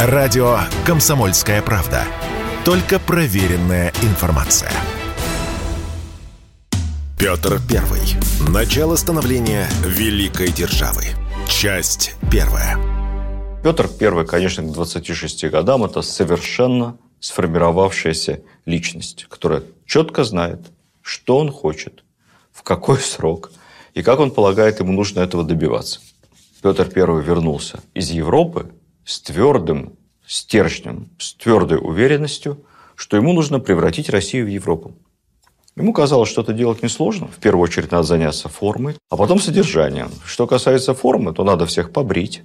Радио «Комсомольская правда». Только проверенная информация. Петр Первый. Начало становления великой державы. Часть первая. Петр Первый, конечно, к 26 годам это совершенно сформировавшаяся личность, которая четко знает, что он хочет, в какой срок и как он полагает, ему нужно этого добиваться. Петр I вернулся из Европы с твердым стержнем, с твердой уверенностью, что ему нужно превратить Россию в Европу. Ему казалось, что это делать несложно. В первую очередь надо заняться формой, а потом содержанием. Что касается формы, то надо всех побрить,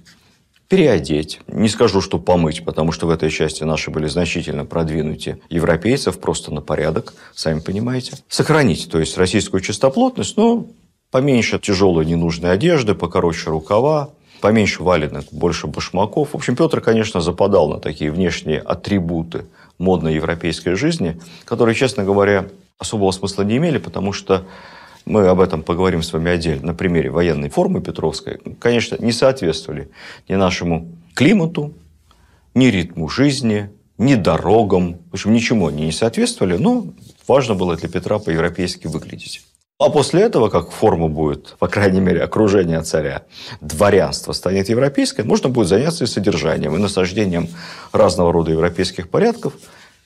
переодеть. Не скажу, что помыть, потому что в этой части наши были значительно продвинуты европейцев просто на порядок, сами понимаете. Сохранить, то есть, российскую чистоплотность, но поменьше тяжелой ненужной одежды, покороче рукава, поменьше валенок, больше башмаков. В общем, Петр, конечно, западал на такие внешние атрибуты модной европейской жизни, которые, честно говоря, особого смысла не имели, потому что мы об этом поговорим с вами отдельно. На примере военной формы петровской, конечно, не соответствовали ни нашему климату, ни ритму жизни, ни дорогам. В общем, ничему они не соответствовали, но важно было для Петра по-европейски выглядеть. А после этого, как форма будет, по крайней мере, окружение царя, дворянство станет европейское, можно будет заняться и содержанием, и насаждением разного рода европейских порядков,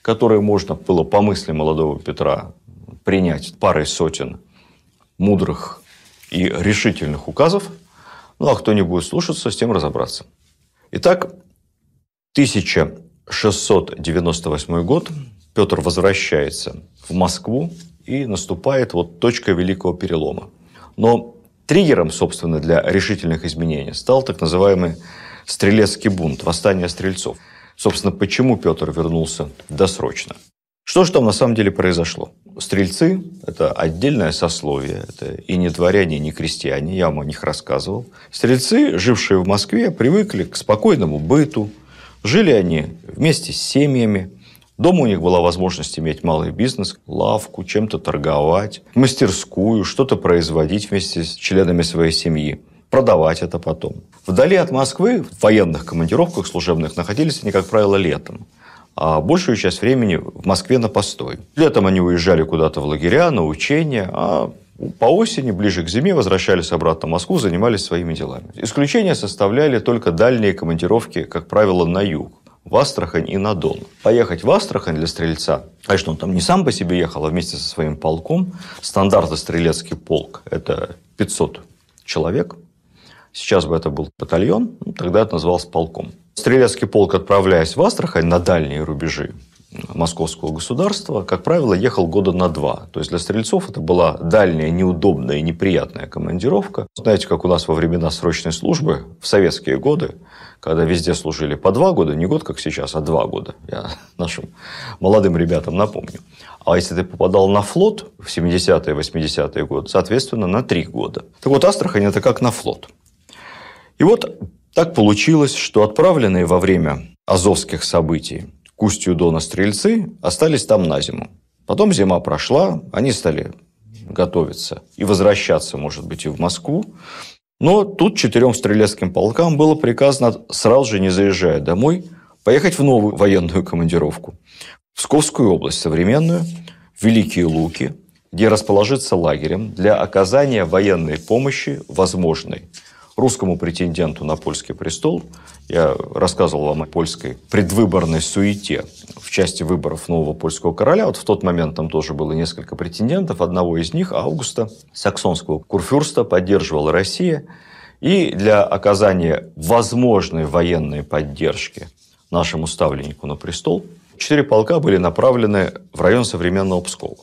которые можно было, по мысли молодого Петра, принять парой сотен мудрых и решительных указов, ну, а кто не будет слушаться, с тем разобраться. Итак, 1698 год, Петр возвращается в Москву и наступает вот точка великого перелома. Но триггером, собственно, для решительных изменений стал так называемый стрелецкий бунт, восстание стрельцов. Собственно, почему Петр вернулся досрочно. Что же там на самом деле произошло? Стрельцы – это отдельное сословие, это и не дворяне, и не крестьяне, я вам о них рассказывал. Стрельцы, жившие в Москве, привыкли к спокойному быту, жили они вместе с семьями, дома у них была возможность иметь малый бизнес, лавку, чем-то торговать, мастерскую, что-то производить вместе с членами своей семьи, продавать это потом. Вдали от Москвы, в военных командировках служебных, находились они, как правило, летом. А большую часть времени в Москве на постой. Летом они уезжали куда-то в лагеря, на учения, а по осени, ближе к зиме, возвращались обратно в Москву, занимались своими делами. Исключение составляли только дальние командировки, как правило, на юг, в Астрахань и на Дон. Поехать в Астрахань для стрельца, конечно, он там не сам по себе ехал, а вместе со своим полком. Стандартный стрелецкий полк – это 500 человек. Сейчас бы это был батальон, тогда это называлось полком. Стрелецкий полк, отправляясь в Астрахань на дальние рубежи московского государства, как правило, ехал года на два. То есть для стрельцов это была дальняя, неудобная и неприятная командировка. Знаете, как у нас во времена срочной службы, в советские годы, когда везде служили по 2 года, не год, как сейчас, а 2 года, я нашим молодым ребятам напомню. А если ты попадал на флот в 70-е, 80-е годы, соответственно, на 3 года. Так вот, Астрахань – это как на флот. И вот так получилось, что отправленные во время азовских событий к устью Дона стрельцы остались там на зиму. Потом зима прошла, они стали готовиться и возвращаться, может быть, и в Москву. Но тут 4 стрелецким полкам было приказано, сразу же не заезжая домой, поехать в новую военную командировку. В Псковскую область современную, в Великие Луки, где расположиться лагерем для оказания военной помощи возможной русскому претенденту на польский престол. Я рассказывал вам о польской предвыборной суете в части выборов нового польского короля. Вот в тот момент там тоже было несколько претендентов. Одного из них, Августа, саксонского курфюрста, поддерживала Россия. И для оказания возможной военной поддержки нашему ставленнику на престол 4 полка были направлены в район современного Пскова.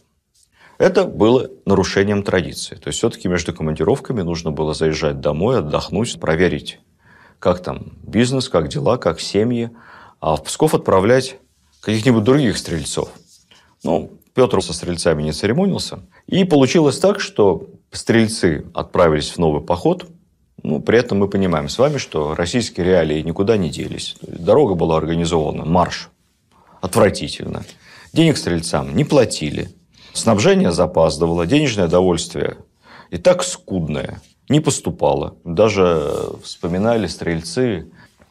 Это было нарушением традиции. То есть, все-таки между командировками нужно было заезжать домой, отдохнуть, проверить, как там бизнес, как дела, как семьи. А в Псков отправлять каких-нибудь других стрельцов. Ну, Петр со стрельцами не церемонился. И получилось так, что стрельцы отправились в новый поход. Ну, при этом мы понимаем с вами, что российские реалии никуда не делись. Дорога была организована, марш. Отвратительно. Денег стрельцам не платили. Снабжение запаздывало, денежное довольствие и так скудное не поступало. Даже вспоминали стрельцы,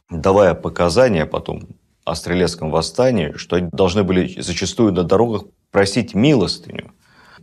давая показания потом о стрелецком восстании, что они должны были зачастую на дорогах просить милостыню.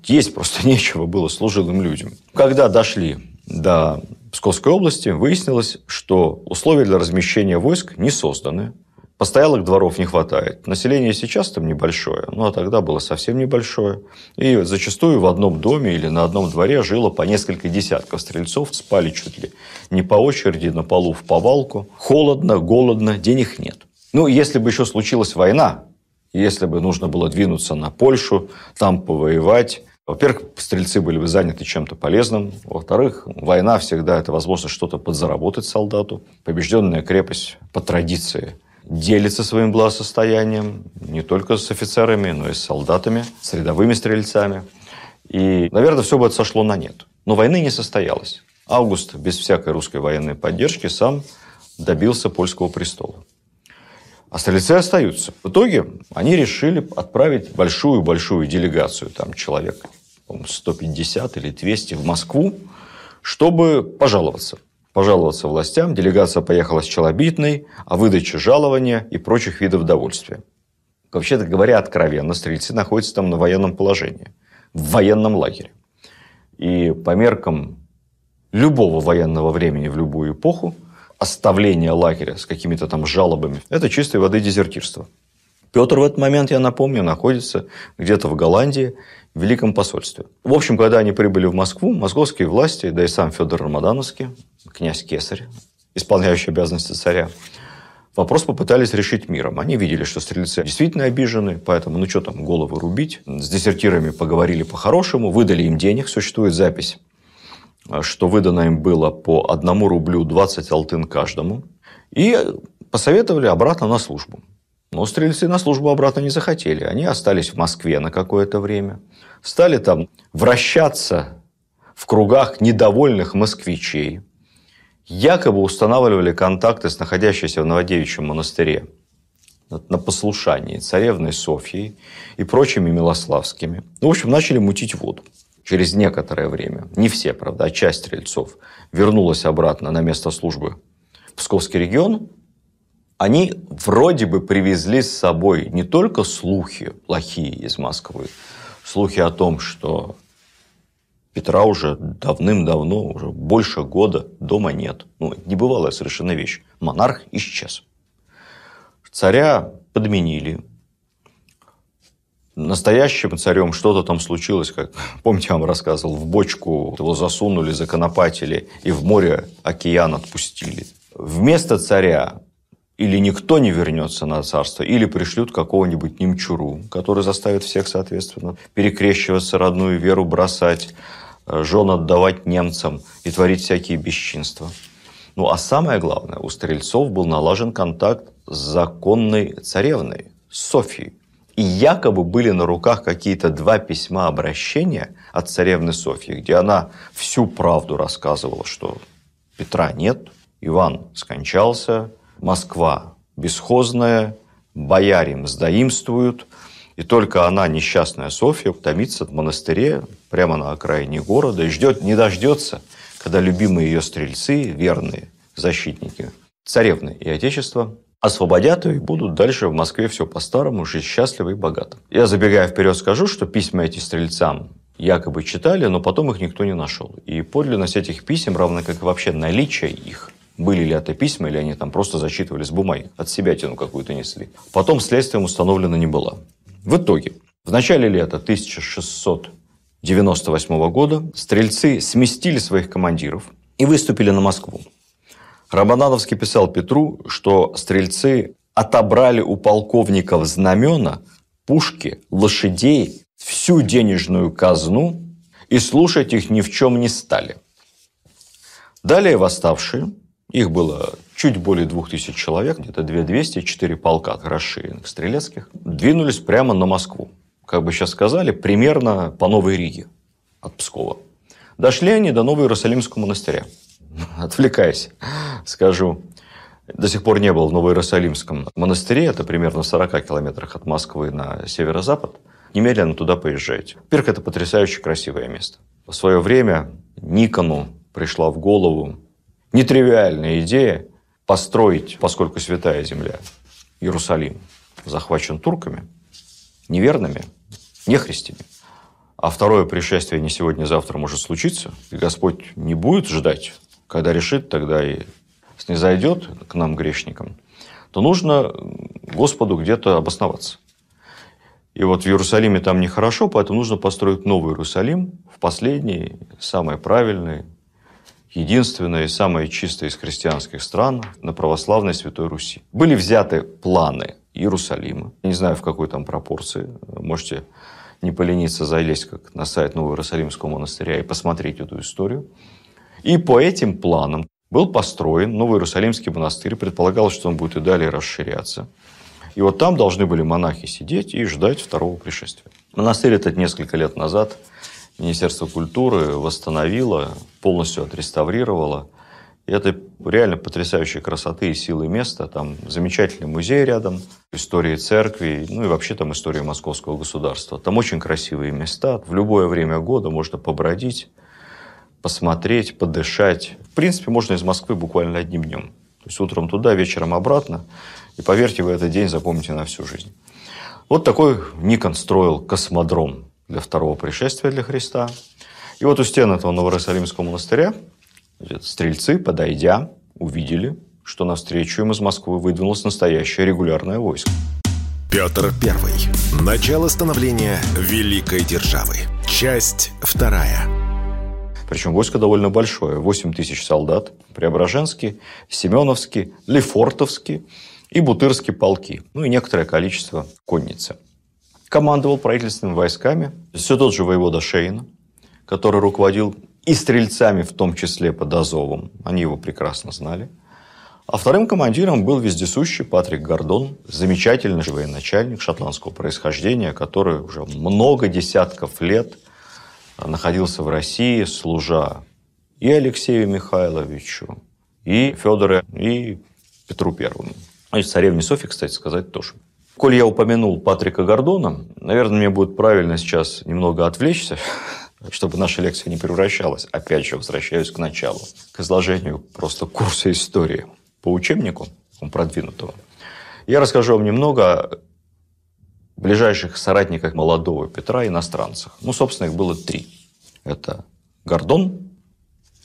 Есть просто нечего было служилым людям. Когда дошли до Псковской области, выяснилось, что условия для размещения войск не созданы. Постоялых дворов не хватает. Население сейчас там небольшое, ну, а тогда было совсем небольшое. И зачастую в одном доме или на одном дворе жило по несколько десятков стрельцов. Спали чуть ли не по очереди, на полу в повалку. Холодно, голодно, денег нет. Ну, если бы еще случилась война, если бы нужно было двинуться на Польшу, там повоевать. Во-первых, стрельцы были бы заняты чем-то полезным. Во-вторых, война всегда – это возможность что-то подзаработать солдату. Побежденная крепость по традиции делится своим благосостоянием не только с офицерами, но и с солдатами, с рядовыми стрельцами. И, наверное, все бы это сошло на нет. Но войны не состоялось. Август без всякой русской военной поддержки сам добился польского престола. А стрельцы остаются. В итоге они решили отправить большую-большую делегацию, там человек 150 или 200, в Москву, чтобы пожаловаться. Пожаловаться властям. Делегация поехала с челобитной о выдаче жалования и прочих видов довольствия. Вообще-то говоря откровенно, стрельцы находятся там на военном положении, в военном лагере. И по меркам любого военного времени в любую эпоху, оставление лагеря с какими-то там жалобами – это чистой воды дезертирство. Петр в этот момент, я напомню, находится где-то в Голландии, в Великом посольстве. В общем, когда они прибыли в Москву, московские власти, да и сам Федор Ромодановский, князь-кесарь, исполняющий обязанности царя, вопрос попытались решить миром. Они видели, что стрельцы действительно обижены, поэтому ну что там головы рубить. С дезертирами поговорили по-хорошему, выдали им денег, существует запись, что выдано им было по 1 рублю 20 алтын каждому, и посоветовали обратно на службу. Но стрельцы на службу обратно не захотели. Они остались в Москве на какое-то время, стали там вращаться в кругах недовольных москвичей, якобы устанавливали контакты с находящейся в Новодевичьем монастыре на послушании царевной Софьей и прочими милославскими. В общем, начали мутить воду. Через некоторое время, не все, правда, а часть стрельцов вернулась обратно на место службы в Псковский регион. Они вроде бы привезли с собой не только слухи плохие из Москвы, слухи о том, что Петра уже давным-давно, уже больше года дома нет. Ну, небывалая совершенно вещь. Монарх исчез. Царя подменили. Настоящим царем что-то там случилось, как, помните, я вам рассказывал, в бочку его засунули, законопатили и в море океан отпустили. Вместо царя или никто не вернется на царство, или пришлют какого-нибудь немчуру, который заставит всех, соответственно, перекрещиваться, родную веру бросать, жен отдавать немцам и творить всякие бесчинства. Ну, а самое главное, у стрельцов был налажен контакт с законной царевной, с Софьей. И якобы были на руках какие-то 2 письма обращения от царевны Софьи, где она всю правду рассказывала, что Петра нет, Иван скончался, Москва бесхозная, бояре мздоимствуют, и только она, несчастная Софья, томится в монастыре прямо на окраине города и ждет, не дождется, когда любимые ее стрельцы, верные защитники царевны и отечества, освободят ее и будут дальше в Москве все по-старому, жить счастливо и богато. Я, забегая вперед, скажу, что письма эти стрельцам якобы читали, но потом их никто не нашел. И подлинность этих писем, равно как и вообще наличие их, были ли это письма, или они там просто зачитывали с бумаги, от себя тяну какую-то несли, потом следствием установлено не было. В итоге, в начале лета 1698 года стрельцы сместили своих командиров и выступили на Москву. Ромодановский писал Петру, что стрельцы отобрали у полковников знамена, пушки, лошадей, всю денежную казну и слушать их ни в чем не стали. Далее восставшие, их было чуть более 2000 человек, где-то 2200, 4 полка расширенных стрелецких, двинулись прямо на Москву. Как бы сейчас сказали, примерно по Новой Риге от Пскова. Дошли они до Нового Иерусалимского монастыря. Отвлекаясь, скажу, до сих пор не был в Новоиерусалимском монастыре, это примерно в 40 километрах от Москвы на северо-запад, немедленно туда поезжайте. Во-первых, это потрясающе красивое место. В свое время Никону пришла в голову нетривиальная идея построить, поскольку святая земля, Иерусалим захвачен турками, неверными, нехристями, а второе пришествие не сегодня-завтра может случиться, и Господь не будет ждать, когда решит, тогда и снизойдет к нам, грешникам, то нужно Господу где-то обосноваться. И вот в Иерусалиме там нехорошо, поэтому нужно построить новый Иерусалим, в последний, самый правильный, единственный, самый чистый из христианских стран на православной Святой Руси. Были взяты планы Иерусалима, не знаю, в какой там пропорции, можете не полениться, залезть как на сайт Нового Иерусалимского монастыря и посмотреть эту историю. И по этим планам был построен Новый Иерусалимский монастырь. Предполагалось, что он будет и далее расширяться. И вот там должны были монахи сидеть и ждать второго пришествия. Монастырь этот несколько лет назад Министерство культуры восстановило, полностью отреставрировало. И это реально потрясающей красоты и силы места. Там замечательный музей рядом, истории церкви, ну и вообще там история московского государства. Там очень красивые места. В любое время года можно побродить, посмотреть, подышать. В принципе, можно из Москвы буквально одним днем. То есть утром туда, вечером обратно. И поверьте, вы этот день запомните на всю жизнь. Вот такой Никон строил космодром для второго пришествия для Христа. И вот у стен этого Новоиерусалимского монастыря стрельцы, подойдя, увидели, что навстречу им из Москвы выдвинулось настоящее регулярное войско. Петр Первый. Начало становления великой державы. Часть вторая. Причем войско довольно большое. 8 тысяч солдат. Преображенский, Семеновский, Лефортовский и Бутырский полки. Ну и некоторое количество конницы. Командовал правительственными войсками все тот же воевода Шейн, который руководил и стрельцами, в том числе под Азовом. Они его прекрасно знали. А вторым командиром был вездесущий Патрик Гордон, замечательный военачальник шотландского происхождения, который уже много десятков лет находился в России, служа и Алексею Михайловичу, и Федору, и Петру Первому. И царевне Софье, кстати сказать, тоже. Коль я упомянул Патрика Гордона, наверное, мне будет правильно сейчас немного отвлечься, чтобы наша лекция не превращалась. Опять же, возвращаюсь к началу, к изложению просто курса истории по учебнику, он продвинутого. Я расскажу вам немного о ближайших соратниках молодого Петра, иностранцах. Ну, собственно, их было три. Это Гордон,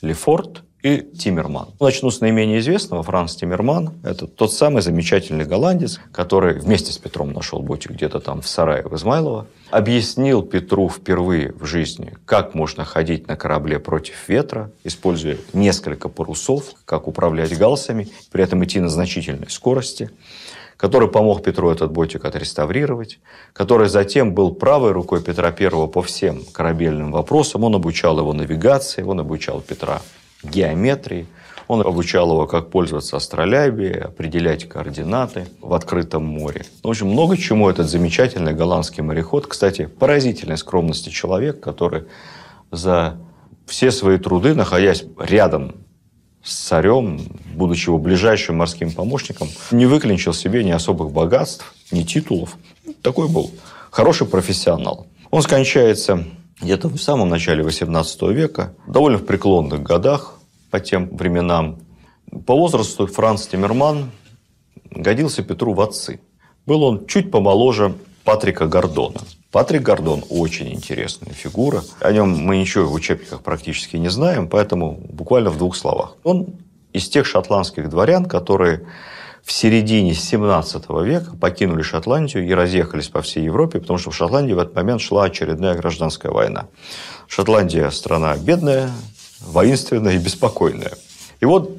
Лефорт и Тимерман. Начну с наименее известного. Франц Тимерман – это тот самый замечательный голландец, который вместе с Петром нашел ботик где-то там в сарае в Измайлово. Объяснил Петру впервые в жизни, как можно ходить на корабле против ветра, используя несколько парусов, как управлять галсами, при этом идти на значительной скорости, который помог Петру этот ботик отреставрировать, который затем был правой рукой Петра I по всем корабельным вопросам. Он обучал его навигации, он обучал Петра геометрии, он обучал его, как пользоваться астролябией, определять координаты в открытом море. В общем, много чему этот замечательный голландский мореход, кстати, поразительной скромности человек, который за все свои труды, находясь рядом с царем, будучи его ближайшим морским помощником, не выклянчил себе ни особых богатств, ни титулов. Такой был хороший профессионал. Он скончается где-то в самом начале XVIII века, довольно в преклонных годах по тем временам. По возрасту Франц Тимерман годился Петру в отцы. Был он чуть помоложе Патрика Гордона. Патрик Гордон очень интересная фигура. О нем мы ничего в учебниках практически не знаем, поэтому буквально в двух словах. Он из тех шотландских дворян, которые в середине XVII века покинули Шотландию и разъехались по всей Европе, потому что в Шотландии в этот момент шла очередная гражданская война. Шотландия – страна бедная, воинственная и беспокойная. И вот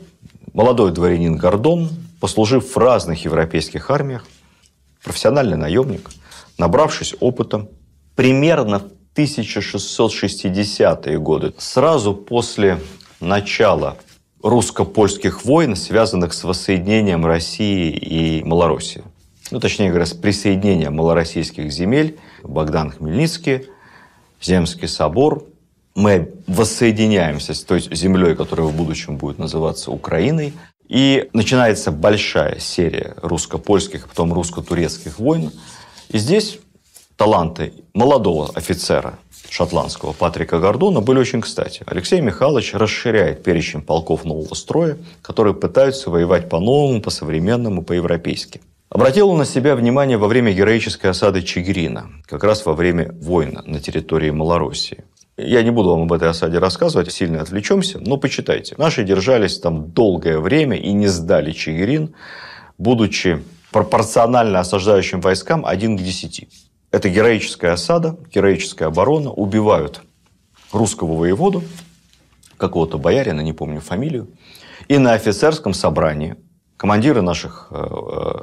молодой дворянин Гордон, послужив в разных европейских армиях, профессиональный наемник, набравшись опыта, примерно в 1660-е годы, сразу после начала русско-польских войн, связанных с воссоединением России и Малороссии. Ну, точнее говоря, с присоединением малороссийских земель. Богдан Хмельницкий, Земский собор. Мы воссоединяемся с той землей, которая в будущем будет называться Украиной. И начинается большая серия русско-польских, потом русско-турецких войн. И здесь таланты молодого офицера шотландского Патрика Гордона были очень кстати. Алексей Михайлович расширяет перечень полков нового строя, которые пытаются воевать по-новому, по-современному, по-европейски. Обратил он на себя внимание во время героической осады Чигирина, как раз во время войн на территории Малороссии. Я не буду вам об этой осаде рассказывать, сильно отвлечемся, но почитайте. Наши держались там долгое время и не сдали Чигирин, будучи пропорционально осаждающим войскам 1:10. Это героическая осада, героическая оборона. Убивают русского воеводу, какого-то боярина, не помню фамилию, и на офицерском собрании командиры наших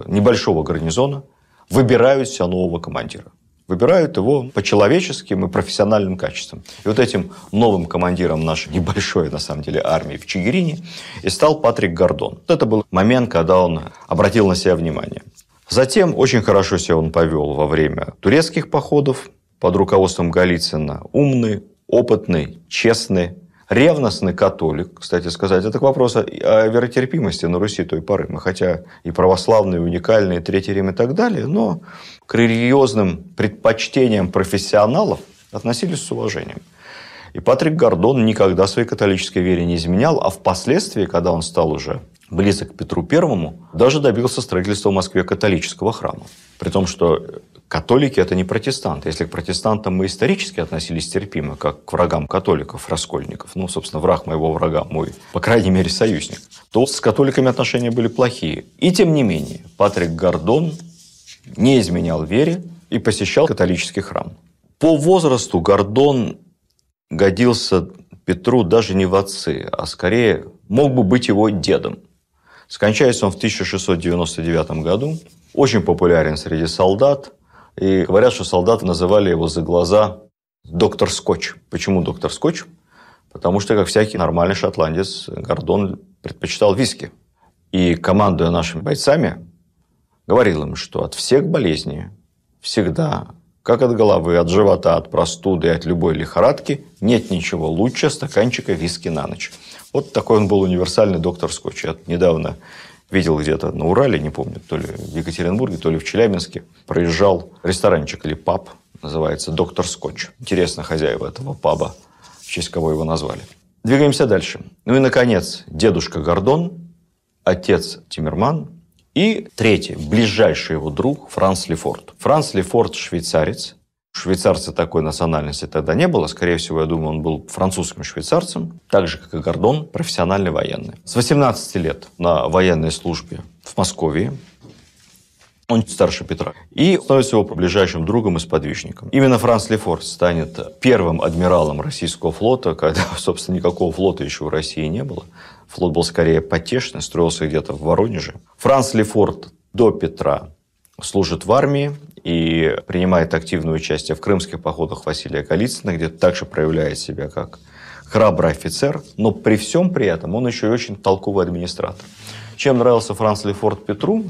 небольшого гарнизона выбирают себе нового командира. Выбирают его по человеческим и профессиональным качествам. И вот этим новым командиром нашей небольшой, на самом деле, армии в Чигирине и стал Патрик Гордон. Это был момент, когда он обратил на себя внимание. Затем очень хорошо себя он повел во время турецких походов под руководством Голицына. Умный, опытный, честный. Ревностный католик, кстати сказать, это вопрос о веротерпимости на Руси той поры. Мы хотя и православные, и уникальные, и Третий Рим и так далее, но к религиозным предпочтениям профессионалов относились с уважением. И Патрик Гордон никогда своей католической вере не изменял, а впоследствии, когда он стал уже близок к Петру Первому, даже добился строительства в Москве католического храма. При том, что католики – это не протестанты. Если к протестантам мы исторически относились терпимо, как к врагам католиков, раскольников, ну, собственно, враг моего врага, мой, по крайней мере, союзник, то с католиками отношения были плохие. И тем не менее, Патрик Гордон не изменял вере и посещал католический храм. По возрасту Гордон годился Петру даже не в отцы, а скорее мог бы быть его дедом. Скончается он в 1699 году. Очень популярен среди солдат. И говорят, что солдаты называли его за глаза «доктор Скотч». Почему «доктор Скотч»? Потому что, как всякий нормальный шотландец, Гордон предпочитал виски. И, командуя нашими бойцами, говорил им, что от всех болезней всегда, как от головы, от живота, от простуды, от любой лихорадки, нет ничего лучше стаканчика виски на ночь. Вот такой он был универсальный доктор Скотч. Я недавно видел где-то на Урале, не помню, то ли в Екатеринбурге, то ли в Челябинске, проезжал ресторанчик или паб, называется «Доктор Скотч». Интересно, хозяева этого паба, в честь кого его назвали. Двигаемся дальше. Ну и, наконец, дедушка Гордон, отец Тимерман и третий, ближайший его друг Франц Лефорт. Франц Лефорт – швейцарец. Швейцарца такой национальности тогда не было. Скорее всего, я думаю, он был французским швейцарцем. Так же, как и Гордон, профессиональный военный. С 18 лет на военной службе в Москве. Он старше Петра. И становится его ближайшим другом и сподвижником. Именно Франц Лефорт станет первым адмиралом российского флота, когда, собственно, никакого флота еще в России не было. Флот был скорее потешный, строился где-то в Воронеже. Франц Лефорт до Петра служит в армии и принимает активное участие в крымских походах Василия Голицына, где также проявляет себя как храбрый офицер, но при всем при этом он еще и очень толковый администратор. Чем нравился Франц Лефорт Петру?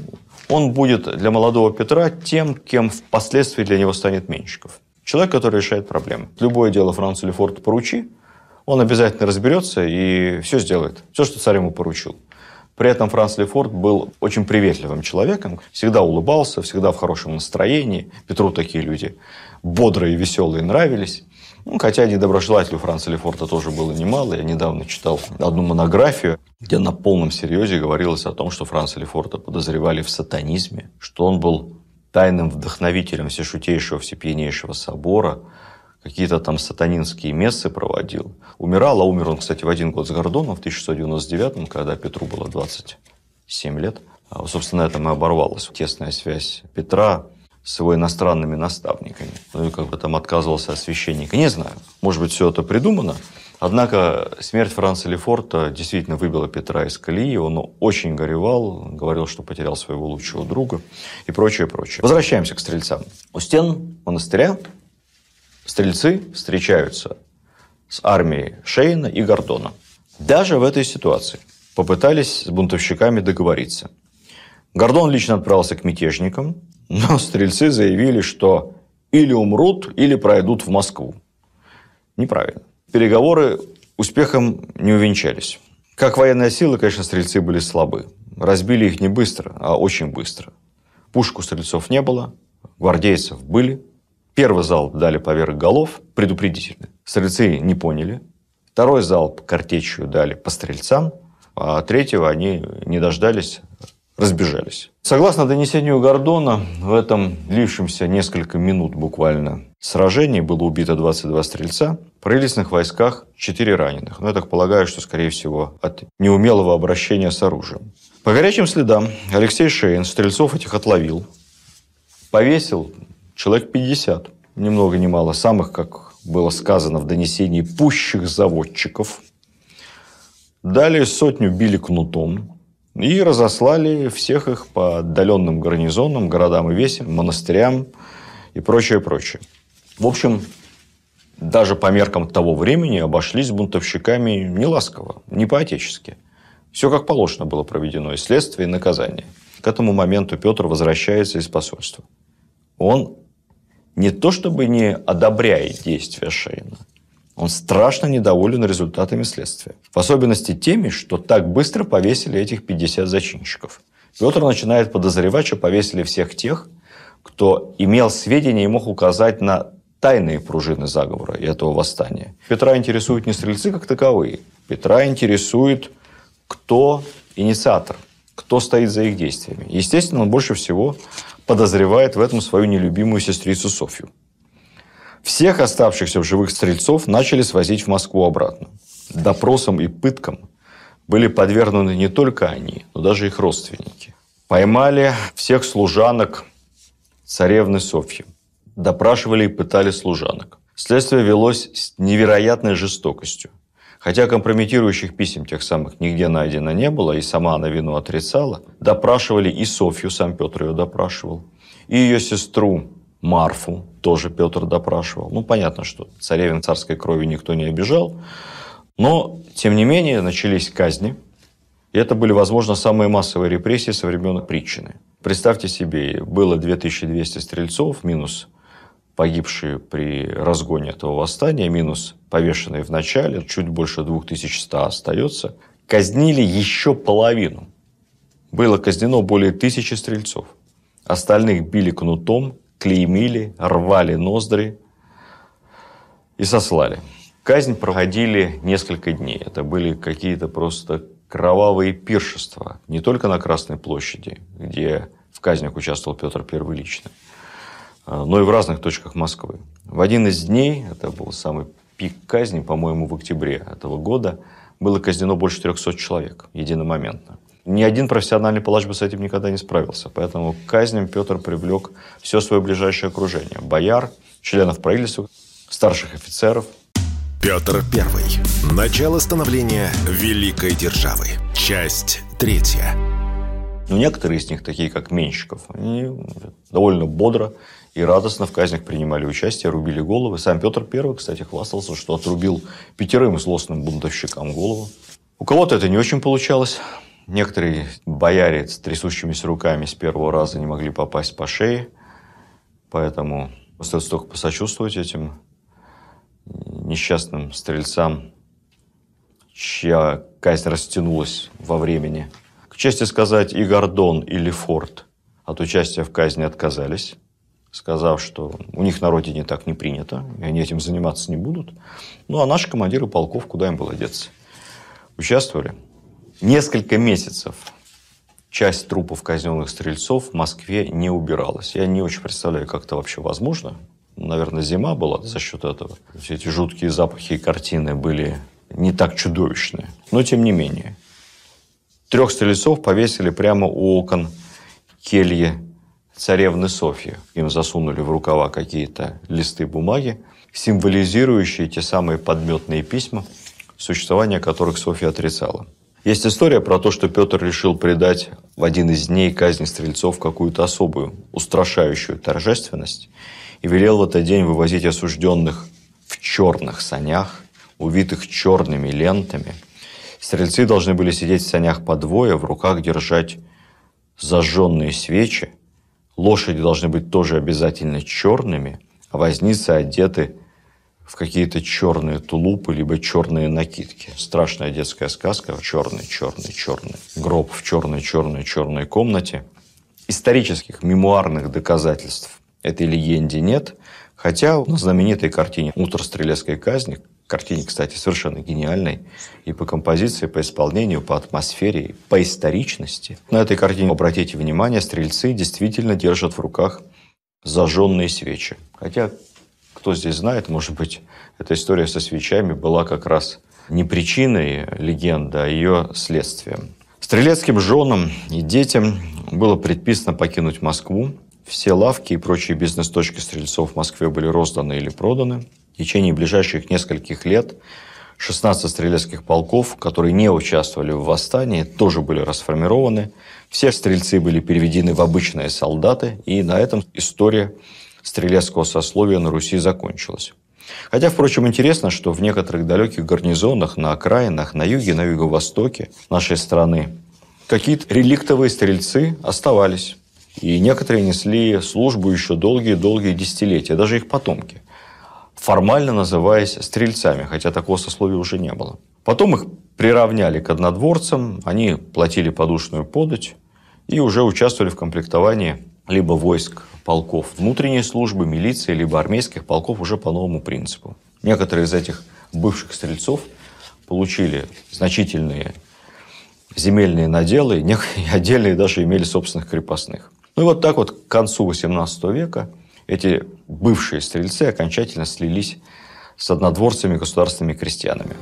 Он будет для молодого Петра тем, кем впоследствии для него станет Меншиков. Человек, который решает проблемы. Любое дело Францу Лефорту поручи, он обязательно разберется и все сделает, все, что царь ему поручил. При этом Франц Лефорт был очень приветливым человеком, всегда улыбался, всегда в хорошем настроении. Петру такие люди бодрые, веселые нравились. Ну, хотя недоброжелателей у Франца Лефорта тоже было немало. Я недавно читал одну монографию, где на полном серьезе говорилось о том, что Франца Лефорта подозревали в сатанизме, что он был тайным вдохновителем Всешутейшего Всепьянейшего собора, какие-то там сатанинские мессы проводил. Умирал, а умер он, кстати, в один год с Гордоном, в 1699-м, когда Петру было 27 лет. Собственно, на этом и оборвалась тесная связь Петра с его иностранными наставниками. Ну и как бы там отказывался от священника. Не знаю, может быть, все это придумано. Однако смерть Франца Лефорта действительно выбила Петра из колеи. Он очень горевал, говорил, что потерял своего лучшего друга и прочее, прочее. Возвращаемся к стрельцам. У стен монастыря стрельцы встречаются с армией Шейна и Гордона. Даже в этой ситуации попытались с бунтовщиками договориться. Гордон лично отправился к мятежникам, но стрельцы заявили, что или умрут, или пройдут в Москву. Неправильно. Переговоры успехом не увенчались. Как военная сила, конечно, стрельцы были слабы. Разбили их не быстро, а очень быстро. Пушек у стрельцов не было, гвардейцев были. Первый залп дали поверх голов, предупредительный. Стрельцы не поняли. Второй залп картечью дали по стрельцам, а третьего они не дождались, разбежались. Согласно донесению Гордона, в этом длившемся несколько минут буквально сражении было убито 22 стрельца, при лесных войсках 4 раненых. Но я так полагаю, что, скорее всего, от неумелого обращения с оружием. По горячим следам Алексей Шейн стрельцов этих отловил, повесил человек 50, ни много ни мало, самых, как было сказано в донесении, пущих заводчиков. Далее 100 били кнутом. И разослали всех их по отдаленным гарнизонам, городам и весям, монастырям и прочее, прочее. В общем, даже по меркам того времени обошлись с бунтовщиками неласково, не по-отечески. Все как положено было проведено, и следствие, и наказание. К этому моменту Петр возвращается из посольства. Он не то чтобы не одобряет действия Шейна, он страшно недоволен результатами следствия. В особенности теми, что так быстро повесили этих 50 зачинщиков. Петр начинает подозревать, что повесили всех тех, кто имел сведения и мог указать на тайные пружины заговора и этого восстания. Петра интересуют не стрельцы как таковые. Петра интересует, кто инициатор, кто стоит за их действиями. Естественно, он больше всего подозревает в этом свою нелюбимую сестрицу Софью. Всех оставшихся в живых стрельцов начали свозить в Москву обратно. Допросам и пыткам были подвергнуты не только они, но даже их родственники. Поймали всех служанок царевны Софьи. Допрашивали и пытали служанок. Следствие велось с невероятной жестокостью. Хотя компрометирующих писем тех самых нигде найдено не было, и сама она вину отрицала, допрашивали и Софью, сам Петр ее допрашивал, и ее сестру Марфу тоже Петр допрашивал. Ну, понятно, что царевин царской крови никто не обижал. Но, тем не менее, начались казни. И это были, возможно, самые массовые репрессии со времен Притчины. Представьте себе, было 2200 стрельцов, минус погибшие при разгоне этого восстания, минус повешенные в начале, чуть больше 2100 остается. Казнили еще половину. Было казнено более 1000 стрельцов. Остальных били кнутом, клеймили, рвали ноздри и сослали. Казнь проходили несколько дней. Это были какие-то просто кровавые пиршества. Не только на Красной площади, где в казнях участвовал Петр Первый лично, но и в разных точках Москвы. В один из дней, это был самый пик казни, по-моему, в октябре этого года, было казнено больше 300 человек единомоментно. Ни один профессиональный палач бы с этим никогда не справился. Поэтому к казням Петр привлек все свое ближайшее окружение. Бояр, членов правительства, старших офицеров. Петр Первый. Начало становления великой державы. Часть третья. Но некоторые из них, такие как Меншиков, они довольно бодро и радостно в казнях принимали участие, рубили головы. Сам Петр Первый, кстати, хвастался, что отрубил 5 злостным бунтовщикам голову. У кого-то это не очень получалось. Некоторые бояре с трясущимися руками с первого раза не могли попасть по шее. Поэтому остается только посочувствовать этим несчастным стрельцам, чья казнь растянулась во времени. К чести сказать, и Гордон, и Лефорт от участия в казни отказались, сказав, что у них на родине так не принято, и они этим заниматься не будут. Ну, а наши командиры полков, куда им было деться, участвовали. Несколько месяцев часть трупов казненных стрельцов в Москве не убиралась. Я не очень представляю, как это вообще возможно. Наверное, зима была за счет этого. Все эти жуткие запахи и картины были не так чудовищные. Но тем не менее. 3 стрельцов повесили прямо у окон кельи царевны Софьи. Им засунули в рукава какие-то листы бумаги, символизирующие те самые подметные письма, существование которых Софья отрицала. Есть история про то, что Петр решил придать в один из дней казни стрельцов какую-то особую, устрашающую торжественность и велел в этот день вывозить осужденных в черных санях, увитых черными лентами. Стрельцы должны были сидеть в санях по двое, в руках держать зажженные свечи. Лошади должны быть тоже обязательно черными, а возницы одеты в какие-то черные тулупы, либо черные накидки. Страшная детская сказка в черный-черный-черный гроб в черной-черной-черной комнате. Исторических, мемуарных доказательств этой легенде нет. Хотя на знаменитой картине «Утро стрелецкой казни», картине, кстати, совершенно гениальной и по композиции, по исполнению, по атмосфере, по историчности, на этой картине, обратите внимание, стрельцы действительно держат в руках зажженные свечи. Хотя, кто здесь знает, может быть, эта история со свечами была как раз не причиной легенды, а ее следствием. Стрелецким женам и детям было предписано покинуть Москву. Все лавки и прочие бизнес-точки стрельцов в Москве были розданы или проданы. В течение ближайших нескольких лет 16 стрелецких полков, которые не участвовали в восстании, тоже были расформированы. Все стрельцы были переведены в обычные солдаты, и на этом история стрелецкого сословия на Руси закончилась. Хотя, впрочем, интересно, что в некоторых далеких гарнизонах, на окраинах, на юге, на юго-востоке нашей страны какие-то реликтовые стрельцы оставались. И некоторые несли службу еще долгие-долгие десятилетия, даже их потомки, формально называясь стрельцами, хотя такого сословия уже не было. Потом их приравняли к однодворцам, они платили подушную подать и уже участвовали в комплектовании либо войск полков внутренней службы, милиции, либо армейских полков уже по новому принципу. Некоторые из этих бывших стрельцов получили значительные земельные наделы, отдельные даже имели собственных крепостных. Ну и вот так вот к концу XVIII века эти бывшие стрельцы окончательно слились с однодворцами, государственными крестьянами.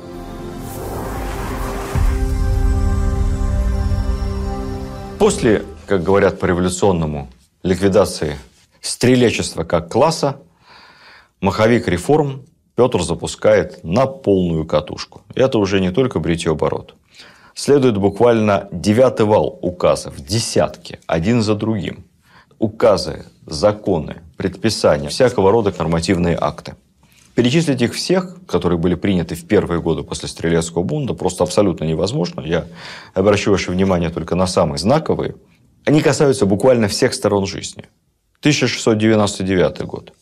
После, как говорят по-революционному, ликвидации стрелечества как класса, маховик реформ Петр запускает на полную катушку. Это уже не только бритье бород. Следует буквально девятый вал указов, десятки, один за другим. Указы, законы, предписания, всякого рода нормативные акты. Перечислить их всех, которые были приняты в первые годы после стрелецкого бунта, просто абсолютно невозможно. Я обращу ваше внимание только на самые знаковые. Они касаются буквально всех сторон жизни. 1699 год.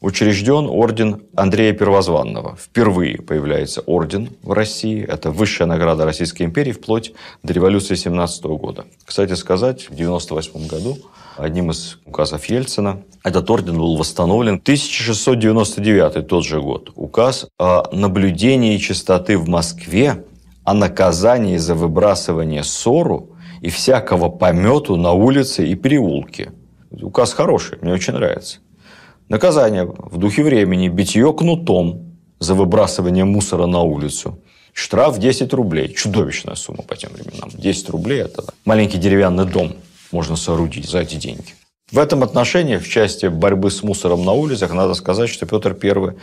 Учрежден орден Андрея Первозванного. Впервые появляется орден в России. Это высшая награда Российской империи вплоть до революции 1917 года. Кстати сказать, в 1998 году одним из указов Ельцина этот орден был восстановлен. 1699 тот же год. Указ о наблюдении чистоты в Москве, о наказании за выбрасывание сору и всякого помету на улице и переулке. Указ хороший, мне очень нравится. Наказание в духе времени – битье кнутом за выбрасывание мусора на улицу. Штраф 10 рублей. Чудовищная сумма по тем временам. 10 рублей – это маленький деревянный дом можно соорудить за эти деньги. В этом отношении, в части борьбы с мусором на улицах, надо сказать, что Петр Первый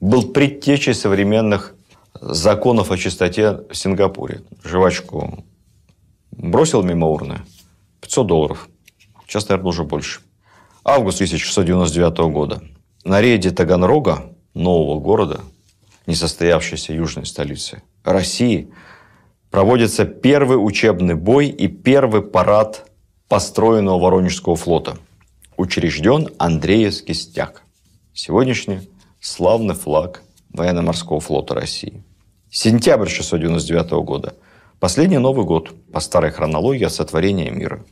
был предтечей современных законов о чистоте в Сингапуре. Жвачку бросил мимо урны – $500. Сейчас, наверное, уже больше. Август 1699 года. На рейде Таганрога, нового города, несостоявшейся южной столицы России, проводится первый учебный бой и первый парад построенного Воронежского флота. Учрежден Андреевский стяг. Сегодняшний славный флаг военно-морского флота России. Сентябрь 1699 года. Последний Новый год по старой хронологии от сотворения мира.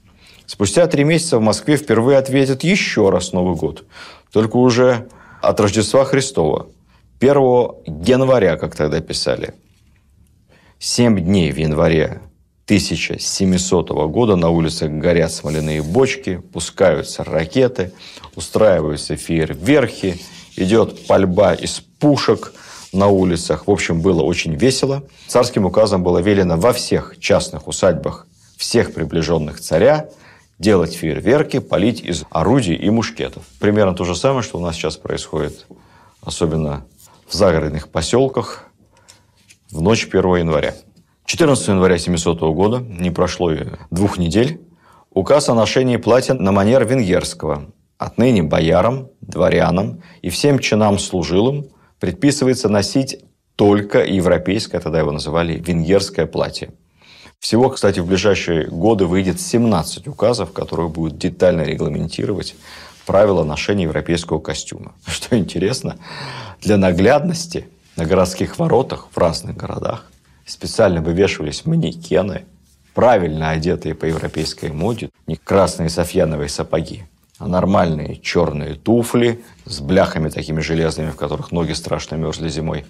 Спустя 3 месяца в Москве впервые ответят еще раз Новый год. Только уже от Рождества Христова. 1 января, как тогда писали. 7 дней в январе 1700 года на улицах горят смоляные бочки, пускаются ракеты, устраиваются фейерверки, идет пальба из пушек на улицах. В общем, было очень весело. Царским указом было велено во всех частных усадьбах всех приближенных царя делать фейерверки, палить из орудий и мушкетов. Примерно то же самое, что у нас сейчас происходит, особенно в загородных поселках, в ночь 1 января. 14 января 1700 года, не прошло и 2 недель, указ о ношении платья на манер венгерского. Отныне боярам, дворянам и всем чинам служилым предписывается носить только европейское, тогда его называли венгерское платье. Всего, кстати, в ближайшие годы выйдет 17 указов, которые будут детально регламентировать правила ношения европейского костюма. Что интересно, для наглядности на городских воротах в разных городах специально вывешивались манекены, правильно одетые по европейской моде, не красные софьяновые сапоги, а нормальные черные туфли с бляхами такими железными, в которых ноги страшно мерзли зимой.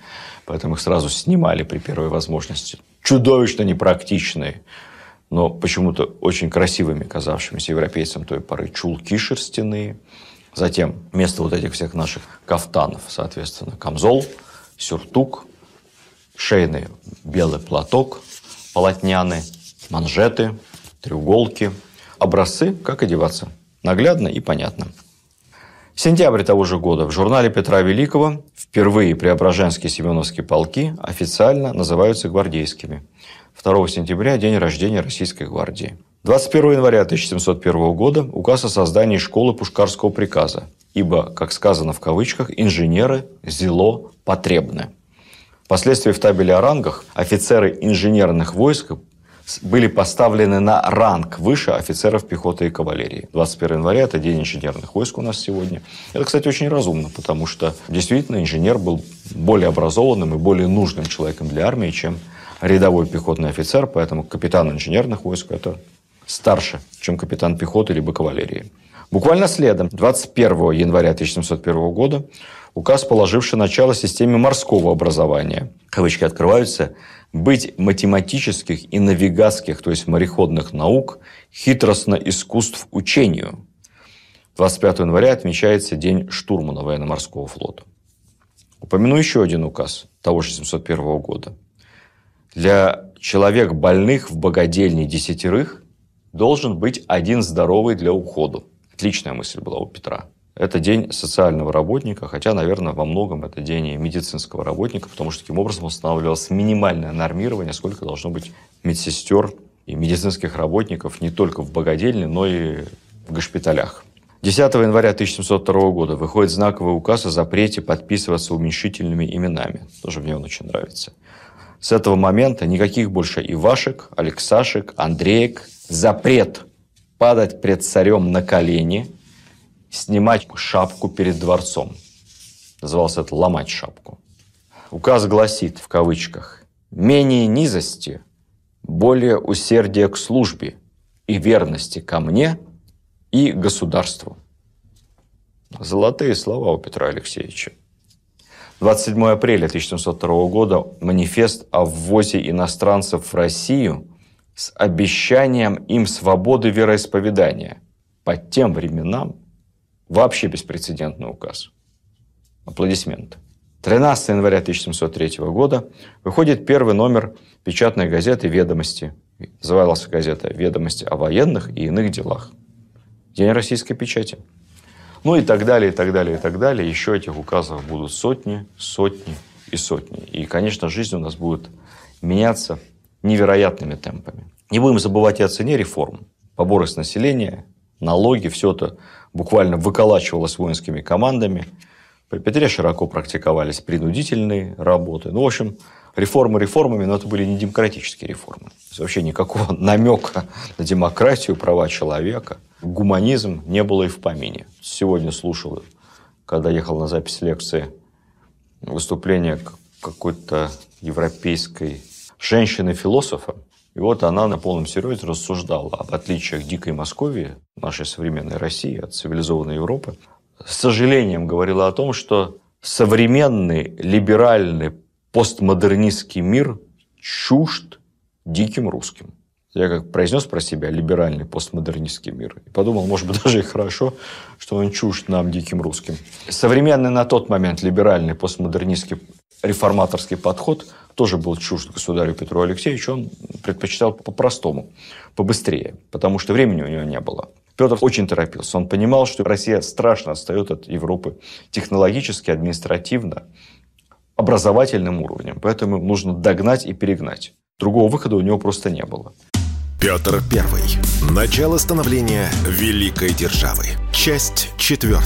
Поэтому их сразу снимали при первой возможности. Чудовищно непрактичные, но почему-то очень красивыми казавшимися европейцам той поры чулки шерстяные. Затем вместо вот этих всех наших кафтанов, соответственно, камзол, сюртук, шейный белый платок полотняный, манжеты, треуголки. Образцы, как одеваться. Наглядно и понятно. В сентябре того же года в журнале Петра Великого впервые Преображенские и Семеновские полки официально называются гвардейскими. 2 сентября – день рождения Российской гвардии. 21 января 1701 года указ о создании школы Пушкарского приказа, ибо, как сказано в кавычках, инженеры зело потребны. Впоследствии в табеле о рангах офицеры инженерных войск были поставлены на ранг выше офицеров пехоты и кавалерии. 21 января – это день инженерных войск у нас сегодня. Это, кстати, очень разумно, потому что действительно инженер был более образованным и более нужным человеком для армии, чем рядовой пехотный офицер, поэтому капитан инженерных войск – это старше, чем капитан пехоты либо кавалерии. Буквально следом, 21 января 1701 года, указ, положивший начало системе морского образования, кавычки открываются, быть математических и навигатских, то есть мореходных наук, хитростно искусств учению. 25 января отмечается День штурмана военно-морского флота. Упомяну еще один указ того же 1701 года. Для человек больных в богадельне 10 должен быть 1 здоровый для уходу. Отличная мысль была у Петра. Это день социального работника, хотя, наверное, во многом это день и медицинского работника, потому что таким образом устанавливалось минимальное нормирование, сколько должно быть медсестер и медицинских работников не только в богадельне, но и в госпиталях. 10 января 1702 года выходит знаковый указ о запрете подписываться уменьшительными именами. Тоже мне он очень нравится. С этого момента никаких больше Ивашек, Алексашек, Андреек. Запрет падать пред царем на колени, снимать шапку перед дворцом. Назывался это «ломать шапку». Указ гласит, в кавычках, «менее низости, более усердия к службе и верности ко мне и государству». Золотые слова у Петра Алексеевича. 27 апреля 1702 года манифест о ввозе иностранцев в Россию с обещанием им свободы вероисповедания. По тем временам вообще беспрецедентный указ. Аплодисменты. 13 января 1703 года выходит первый номер печатной газеты «Ведомости». Называлась газета «Ведомости о военных и иных делах». День российской печати. Ну и так далее, и так далее, и так далее. Еще этих указов будут сотни, сотни и сотни. И, конечно, жизнь у нас будет меняться невероятными темпами. Не будем забывать и о цене реформ. Поборы с населения, налоги, все это буквально выколачивалось воинскими командами. При Петре широко практиковались принудительные работы. Ну, в общем, реформы реформами, но это были не демократические реформы. То есть вообще никакого намека на демократию, права человека, гуманизм не было и в помине. Сегодня слушал, когда ехал на запись лекции, выступление какой-то европейской женщины-философа. И вот она на полном серьезе рассуждала об отличиях дикой Московии, нашей современной России, от цивилизованной Европы. С сожалением говорила о том, что современный либеральный постмодернистский мир чужд диким русским. Я как произнес про себя либеральный постмодернистский мир и подумал, может быть, даже и хорошо, что он чужд нам, диким русским. Современный на тот момент либеральный постмодернистский реформаторский подход тоже был чужд государю Петру Алексеевичу, он предпочитал по-простому, побыстрее, потому что времени у него не было. Петр очень торопился, он понимал, что Россия страшно отстает от Европы технологически, административно, образовательным уровнем, поэтому нужно догнать и перегнать. Другого выхода у него просто не было. Петр Первый. Начало становления великой державы. Часть 4.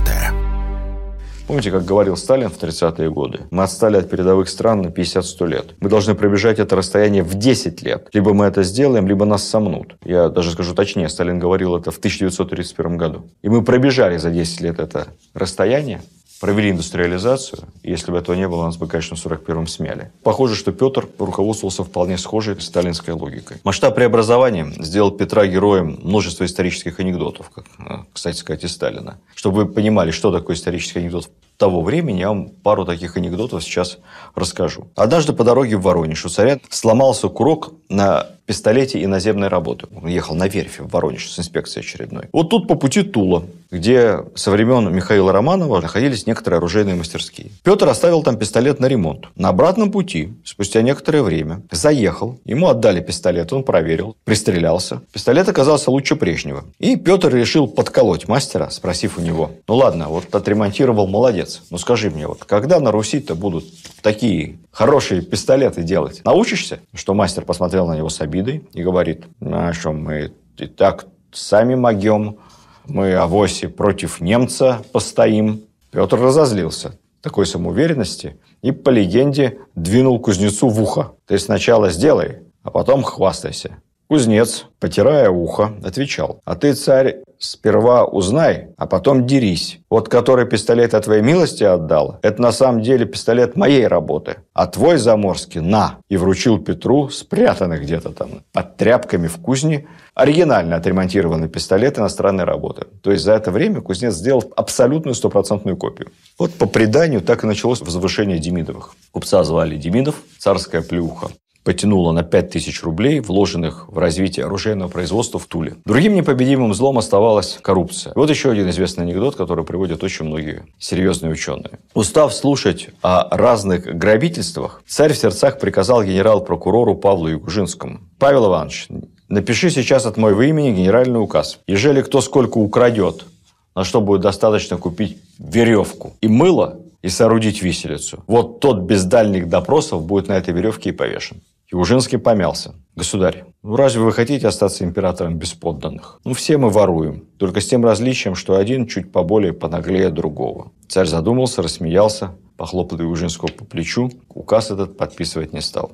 Помните, как говорил Сталин в 30-е годы? Мы отстали от передовых стран на 50-100 лет. Мы должны пробежать это расстояние в 10 лет. Либо мы это сделаем, либо нас сомнут. Я даже скажу точнее, Сталин говорил это в 1931 году. И мы пробежали за 10 лет это расстояние. провели индустриализацию. Если бы этого не было, нас бы, конечно, в 1941-м смяли. Похоже, что Петр руководствовался вполне схожей сталинской логикой. Масштаб преобразования сделал Петра героем множества исторических анекдотов, как, кстати сказать, и Сталина. Чтобы вы понимали, что такое исторический анекдот того времени, я вам пару таких анекдотов сейчас расскажу. Однажды по дороге в Воронеж у царя сломался курок на пистолете иноземной работы. Он ехал на верфи в Воронеж с инспекцией очередной. Вот тут по пути Тула, где со времен Михаила Романова находились некоторые оружейные мастерские. Петр оставил там пистолет на ремонт. На обратном пути, спустя некоторое время, заехал, ему отдали пистолет, он проверил, пристрелялся. Пистолет оказался лучше прежнего. И Петр решил подколоть мастера, спросив у него: ну ладно, вот отремонтировал, молодец. Но скажи мне, вот когда на Руси-то будут такие хорошие пистолеты делать? Научишься? Что мастер посмотрел на него с обидой и говорит: а что, мы и так сами могем, мы авосе против немца постоим. Петр разозлился такой самоуверенности и, по легенде, двинул кузнецу в ухо. Ты сначала сделай, а потом хвастайся. Кузнец, потирая ухо, отвечал: а ты, царь, сперва узнай, а потом дерись. Вот который пистолет от твоей милости отдал, это на самом деле пистолет моей работы. А твой заморский на! И вручил Петру, спрятанный где-то там под тряпками в кузне, оригинально отремонтированный пистолет иностранной работы. То есть за это время кузнец сделал абсолютную стопроцентную копию. Вот по преданию так и началось возвышение Демидовых. Купца звали Демидов, царская плюха. Потянуло на 5000 рублей, вложенных в развитие оружейного производства в Туле. Другим непобедимым злом оставалась коррупция. Вот еще один известный анекдот, который приводят очень многие серьезные ученые. Устав слушать о разных грабительствах, царь в сердцах приказал генерал-прокурору Павлу Ягужинскому: Павел Иванович, напиши сейчас от моего имени генеральный указ. Ежели кто сколько украдет, на что будет достаточно купить веревку и мыло, и соорудить виселицу. Вот тот без дальних допросов будет на этой веревке и повешен. Ягужинский помялся. Государь, ну разве вы хотите остаться императором без подданных? Ну все мы воруем, только с тем различием, что один чуть поболее понаглее другого. Царь задумался, рассмеялся, похлопал Ягужинского по плечу. Указ этот подписывать не стал.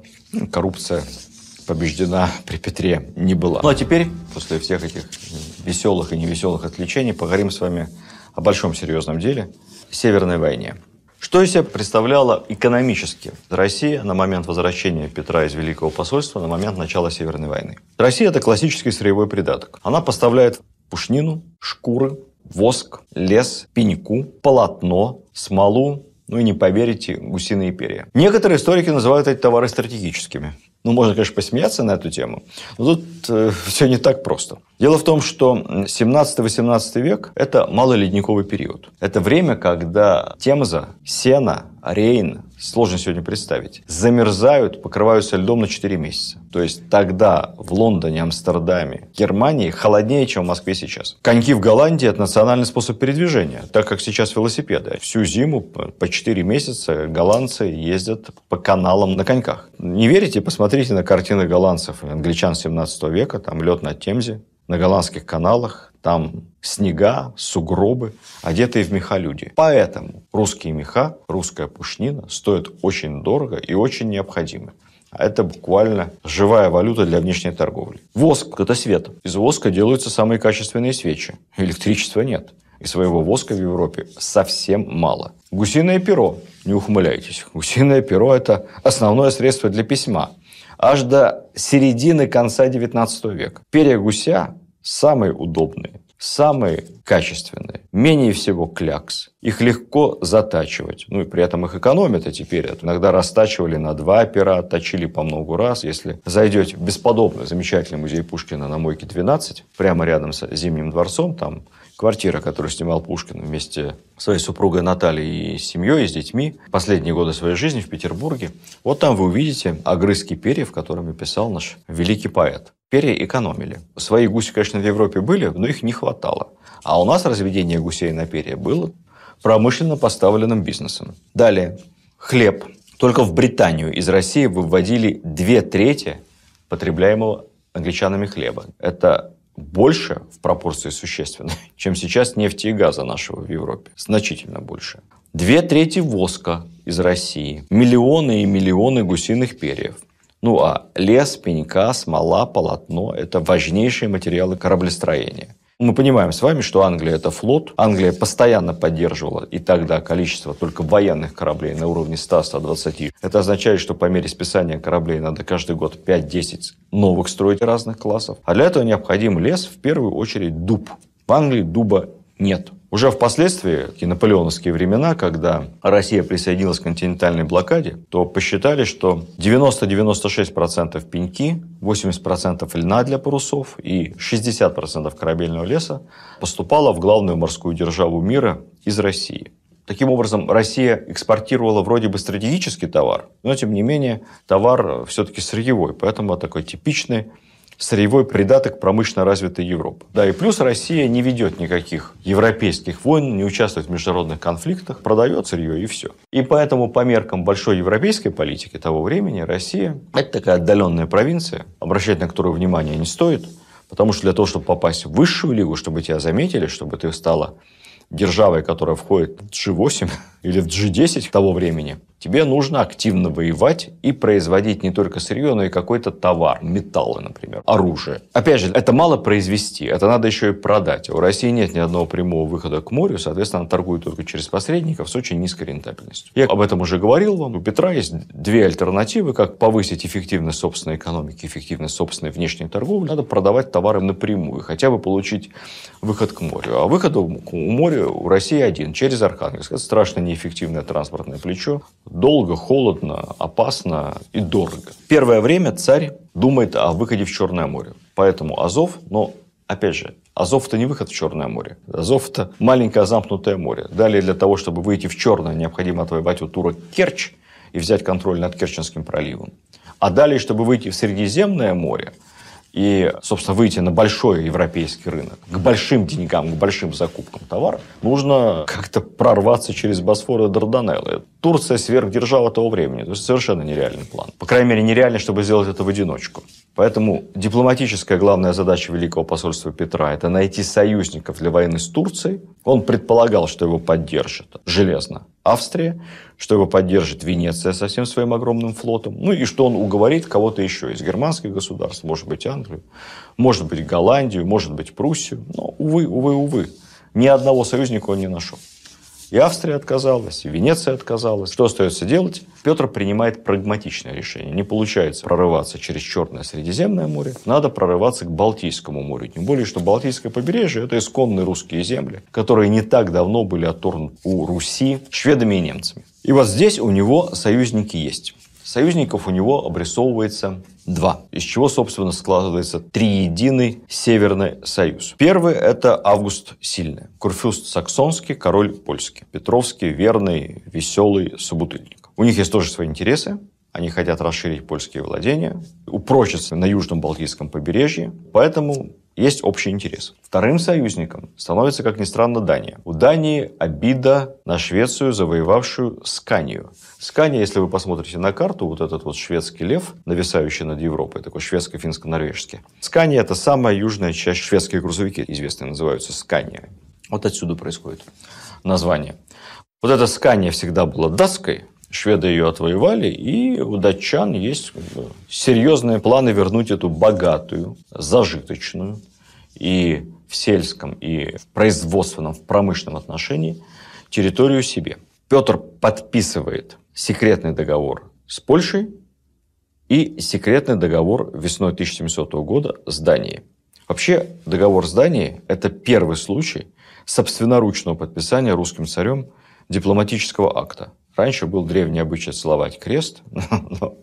Коррупция побеждена при Петре не была. Ну а теперь, после всех этих веселых и невеселых отвлечений, поговорим с вами о большом серьезном деле – Северной войне. Что из себя представляла экономически Россия на момент возвращения Петра из Великого посольства, на момент начала Северной войны? Россия – это классический сырьевой придаток. Она поставляет пушнину, шкуры, воск, лес, пеньку, полотно, смолу, ну и не поверите, гусиные перья. Некоторые историки называют эти товары стратегическими. Ну, можно, конечно, посмеяться на эту тему, но тут все не так просто. Дело в том, что 17-18 век – это малоледниковый период. Это время, когда Темза, Сена, Рейн, сложно сегодня представить, замерзают, покрываются льдом на 4 месяца. То есть тогда в Лондоне, Амстердаме, Германии холоднее, чем в Москве сейчас. Коньки в Голландии – это национальный способ передвижения, так как сейчас велосипеды. Всю зиму по 4 месяца голландцы ездят по каналам на коньках. Не верите? Посмотрите. Смотрите на картины голландцев и англичан 17 века, там лед на Темзе, на голландских каналах, там снега, сугробы, одетые в меха люди. Поэтому русские меха, русская пушнина стоят очень дорого и очень необходимы. Это буквально живая валюта для внешней торговли. Воск – это свет. Из воска делаются самые качественные свечи. Электричества нет. И своего воска в Европе совсем мало. Гусиное перо. Не ухмыляйтесь. Гусиное перо – это основное средство для письма. Аж до середины конца 19 века. Перья гуся самые удобные, самые качественные, менее всего клякс. Их легко затачивать. Ну и при этом их экономят эти перья. Иногда растачивали на 2 пера, точили по много раз. Если зайдете в бесподобный, замечательный музей Пушкина на Мойке 12, прямо рядом с Зимним дворцом, там квартира, которую снимал Пушкин вместе с своей супругой Натальей и семьей, и с детьми, последние годы своей жизни в Петербурге. Вот там вы увидите огрызки перьев, которыми писал наш великий поэт. Перья экономили. Свои гуси, конечно, в Европе были, но их не хватало. А у нас разведение гусей на перья было промышленно поставленным бизнесом. Далее. Хлеб. Только в Британию из России выводили 2/3 потребляемого англичанами хлеба. Это больше в пропорции существенно, чем сейчас нефти и газа нашего в Европе. Значительно больше. 2/3 воска из России. Миллионы и миллионы гусиных перьев. Ну а лес, пенька, смола, полотно – это важнейшие материалы кораблестроения. Мы понимаем с вами, что Англия – это флот. Англия постоянно поддерживала и тогда количество только военных кораблей на уровне 100-120. Это означает, что по мере списания кораблей надо каждый год 5-10 новых строить разных классов. А для этого необходим лес, в первую очередь дуб. В Англии дуба нет. Уже впоследствии, в наполеоновские времена, когда Россия присоединилась к континентальной блокаде, то посчитали, что 90-96% пеньки, 80% льна для парусов и 60% корабельного леса поступало в главную морскую державу мира из России. Таким образом, Россия экспортировала вроде бы стратегический товар, но, тем не менее, товар все-таки сырьевой, поэтому такой типичный сырьевой придаток промышленно развитой Европы. Да, и плюс Россия не ведет никаких европейских войн, не участвует в международных конфликтах, продает сырье и все. И поэтому по меркам большой европейской политики того времени Россия – это такая отдаленная провинция, обращать на которую внимание не стоит, потому что для того, чтобы попасть в высшую лигу, чтобы тебя заметили, чтобы ты стала державой, которая входит в G8 или в G10 того времени, тебе нужно активно воевать и производить не только сырье, но и какой-то товар, металлы, например, оружие. Опять же, это мало произвести, это надо еще и продать. У России нет ни одного прямого выхода к морю, соответственно, она торгует только через посредников с очень низкой рентабельностью. Я об этом уже говорил вам. У Петра есть две альтернативы, как повысить эффективность собственной экономики, эффективность собственной внешней торговли. Надо продавать товары напрямую, хотя бы получить выход к морю. А выход к морю у России один, через Архангельск. Это страшно неэффективное транспортное плечо. Долго, холодно, опасно и дорого. Первое время царь думает о выходе в Черное море. Поэтому Азов, но опять же, Азов это не выход в Черное море. Азов это маленькое замкнутое море. Далее для того, чтобы выйти в Черное, необходимо отвоевать у турок Керчь и взять контроль над Керченским проливом. А далее, чтобы выйти в Средиземное море, и, собственно, выйти на большой европейский рынок, к большим деньгам, к большим закупкам товара, нужно как-то прорваться через Босфор и Дарданеллы. Турция сверхдержава того времени. То есть, совершенно нереальный план. По крайней мере, нереально, чтобы сделать это в одиночку. Поэтому дипломатическая главная задача Великого посольства Петра – это найти союзников для войны с Турцией. Он предполагал, что его поддержит железно Австрия, что его поддержит Венеция со всем своим огромным флотом, ну и что он уговорит кого-то еще из германских государств, может быть, Англию, может быть, Голландию, может быть, Пруссию. Но, увы, ни одного союзника он не нашел. И Австрия отказалась, и Венеция отказалась. Что остается делать? Петр принимает прагматичное решение. Не получается прорываться через Черное Средиземное море. Надо прорываться к Балтийскому морю. Тем более, что Балтийское побережье – это исконные русские земли, которые не так давно были отторгнуты у Руси шведами и немцами. И вот здесь у него союзники есть. Союзников у него обрисовывается два, из чего, собственно, складывается триединый Северный Союз. Первый – это Август Сильный, курфюрст саксонский, король польский, Петровский, верный, веселый собутыльник. У них есть тоже свои интересы. Они хотят расширить польские владения, упрочиться на южном Балтийском побережье, поэтому есть общий интерес. Вторым союзником становится, как ни странно, Дания. У Дании обида на Швецию, завоевавшую Сканию. Скания, если вы посмотрите на карту, вот этот вот шведский лев, нависающий над Европой, такой шведско-финско-норвежский. Скания – это самая южная часть, шведские грузовики известные называются Скания. Вот отсюда происходит название. Вот эта Скания всегда была датской. Шведы ее отвоевали, и у датчан есть серьезные планы вернуть эту богатую, зажиточную и в сельском, и в производственном, в промышленном отношении территорию себе. Петр подписывает секретный договор с Польшей и секретный договор весной 1700 года с Данией. Вообще, договор с Данией – это первый случай собственноручного подписания русским царем дипломатического акта. Раньше был древний обычай целовать крест, но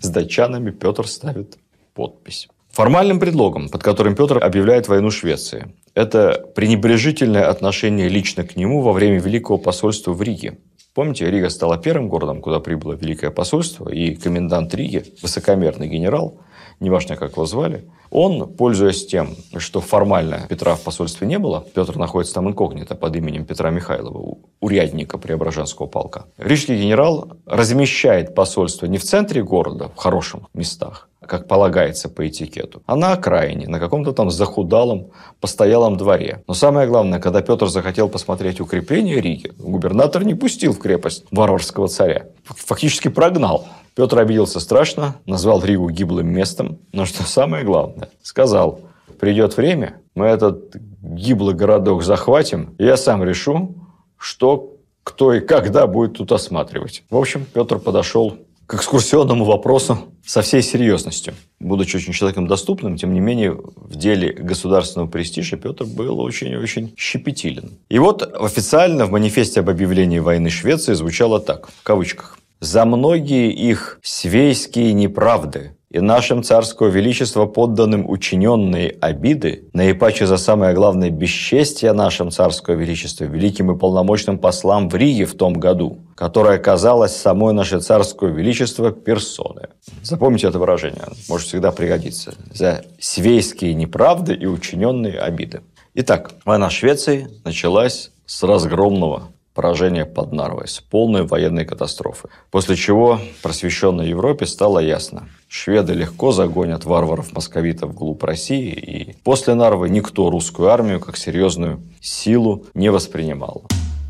с датчанами Петр ставит подпись. Формальным предлогом, под которым Петр объявляет войну Швеции, это пренебрежительное отношение лично к нему во время Великого посольства в Риге. Помните, Рига стала первым городом, куда прибыло Великое посольство, и комендант Риги, высокомерный генерал, неважно, как его звали, он, пользуясь тем, что формально Петра в посольстве не было, Петр находится там инкогнито под именем Петра Михайлова, урядника Преображенского полка, рижский генерал размещает посольство не в центре города, в хороших местах, как полагается по этикету, а на окраине, на каком-то там захудалом постоялом дворе. Но самое главное, когда Петр захотел посмотреть укрепление Риги, губернатор не пустил в крепость варварского царя. Фактически прогнал. Петр обиделся страшно, назвал Ригу гиблым местом, но что самое главное, сказал, придет время, мы этот гиблый городок захватим, я сам решу, что, кто и когда будет тут осматривать. В общем, Петр подошел к экскурсионному вопросу со всей серьезностью. Будучи очень человеком доступным, тем не менее, в деле государственного престижа Петр был очень-очень щепетилен. И вот официально в манифесте об объявлении войны Швеции звучало так, в кавычках. «За многие их свейские неправды и нашим царского величества подданным учиненные обиды, наипаче за самое главное бесчестие нашим царского величества великим и полномочным послам в Риге в том году, которое оказалось самой наше царское величество персоны». Запомните это выражение, оно может всегда пригодиться. «За свейские неправды и учиненные обиды». Итак, война Швеции началась с разгромного поражение под Нарвой с полной военной катастрофой. После чего просвещенной Европе стало ясно. Шведы легко загонят варваров-московитов вглубь России. И после Нарвы никто русскую армию как серьезную силу не воспринимал.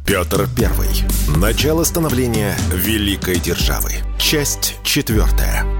Петр Первый. Начало становления великой державы. Часть 4.